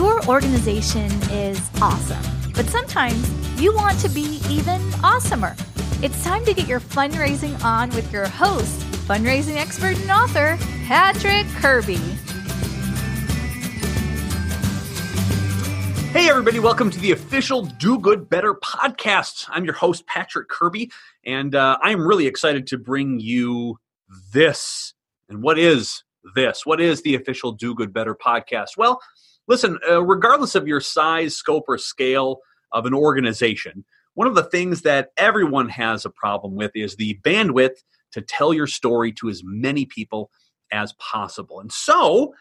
Your organization is awesome, but sometimes you want to be even awesomer. It's time to get your fundraising on with your host, fundraising expert and author, Patrick Kirby. Hey everybody, welcome to the official Do Good Better podcast. I'm your host, Patrick Kirby, and I'm really excited to bring you this. And what is this? What is the official Do Good Better podcast? Well, listen, regardless of your size, scope, or scale of an organization, one of the things that everyone has a problem with is the bandwidth to tell your story to as many people as possible. And so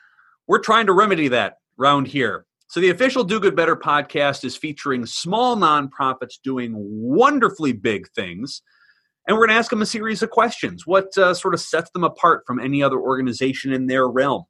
we're trying to remedy that around here. So the official Do Good Better podcast is featuring small nonprofits doing wonderfully big things, and we're going to ask them a series of questions. What sort of sets them apart from any other organization in their realm?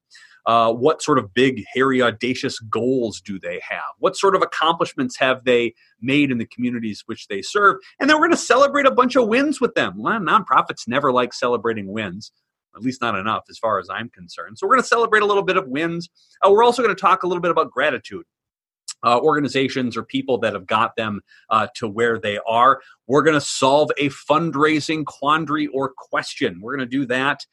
What sort of big, hairy, audacious goals do they have? What sort of accomplishments have they made in the communities which they serve? And then we're going to celebrate a bunch of wins with them. Well, nonprofits never like celebrating wins. At least not enough as far as I'm concerned. So we're going to celebrate a little bit of wins. We're also going to talk a little bit about gratitude, organizations or people that have got them to where they are. We're going to solve a fundraising quandary or question. We're going to do that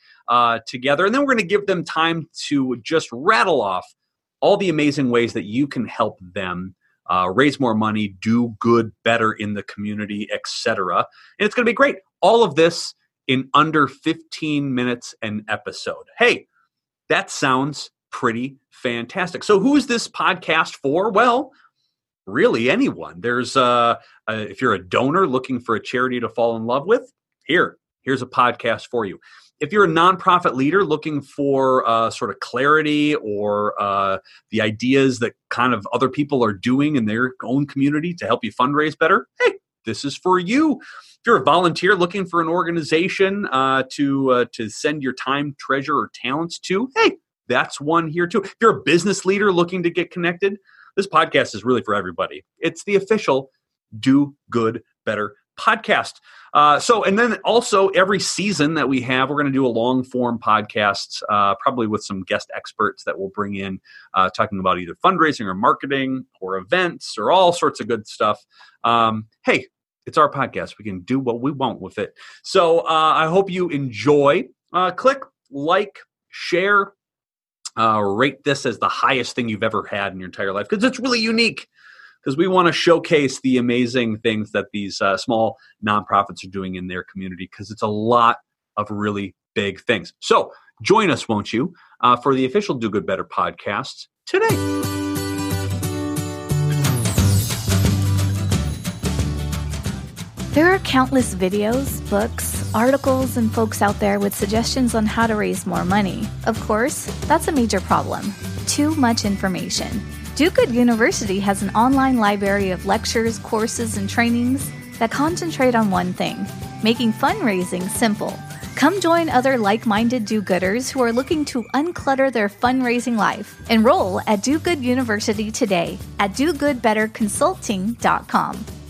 together. And then we're going to give them time to just rattle off all the amazing ways that you can help them raise more money, do good, better in the community, etc. And it's going to be great. All of this in under 15 minutes an episode. Hey, that sounds pretty fantastic. So who's this podcast for? Well, really anyone. There's, if you're a donor looking for a charity to fall in love with, here's a podcast for you. If you're a nonprofit leader looking for sort of clarity or the ideas that kind of other people are doing in their own community to help you fundraise better, hey, this is for you. If you're a volunteer looking for an organization to send your time, treasure, or talents to, hey, that's one here too. If you're a business leader looking to get connected, this podcast is really for everybody. It's the official Do Good Better podcast. And then also every season that we have, we're going to do a long form podcast, probably with some guest experts that we'll bring in, talking about either fundraising or marketing or events or all sorts of good stuff. Hey, it's our podcast. We can do what we want with it. So I hope you enjoy. Click, like, share, rate this as the highest thing you've ever had in your entire life because it's really unique because we want to showcase the amazing things that these small nonprofits are doing in their community because it's a lot of really big things. So join us, won't you, for the official Do Good Better podcast today. There are countless videos, books, articles, and folks out there with suggestions on how to raise more money. Of course, that's a major problem. Too much information. Do Good University has an online library of lectures, courses, and trainings that concentrate on one thing, making fundraising simple. Come join other like-minded do-gooders who are looking to unclutter their fundraising life. Enroll at Do Good University today at dogoodbetterconsulting.com.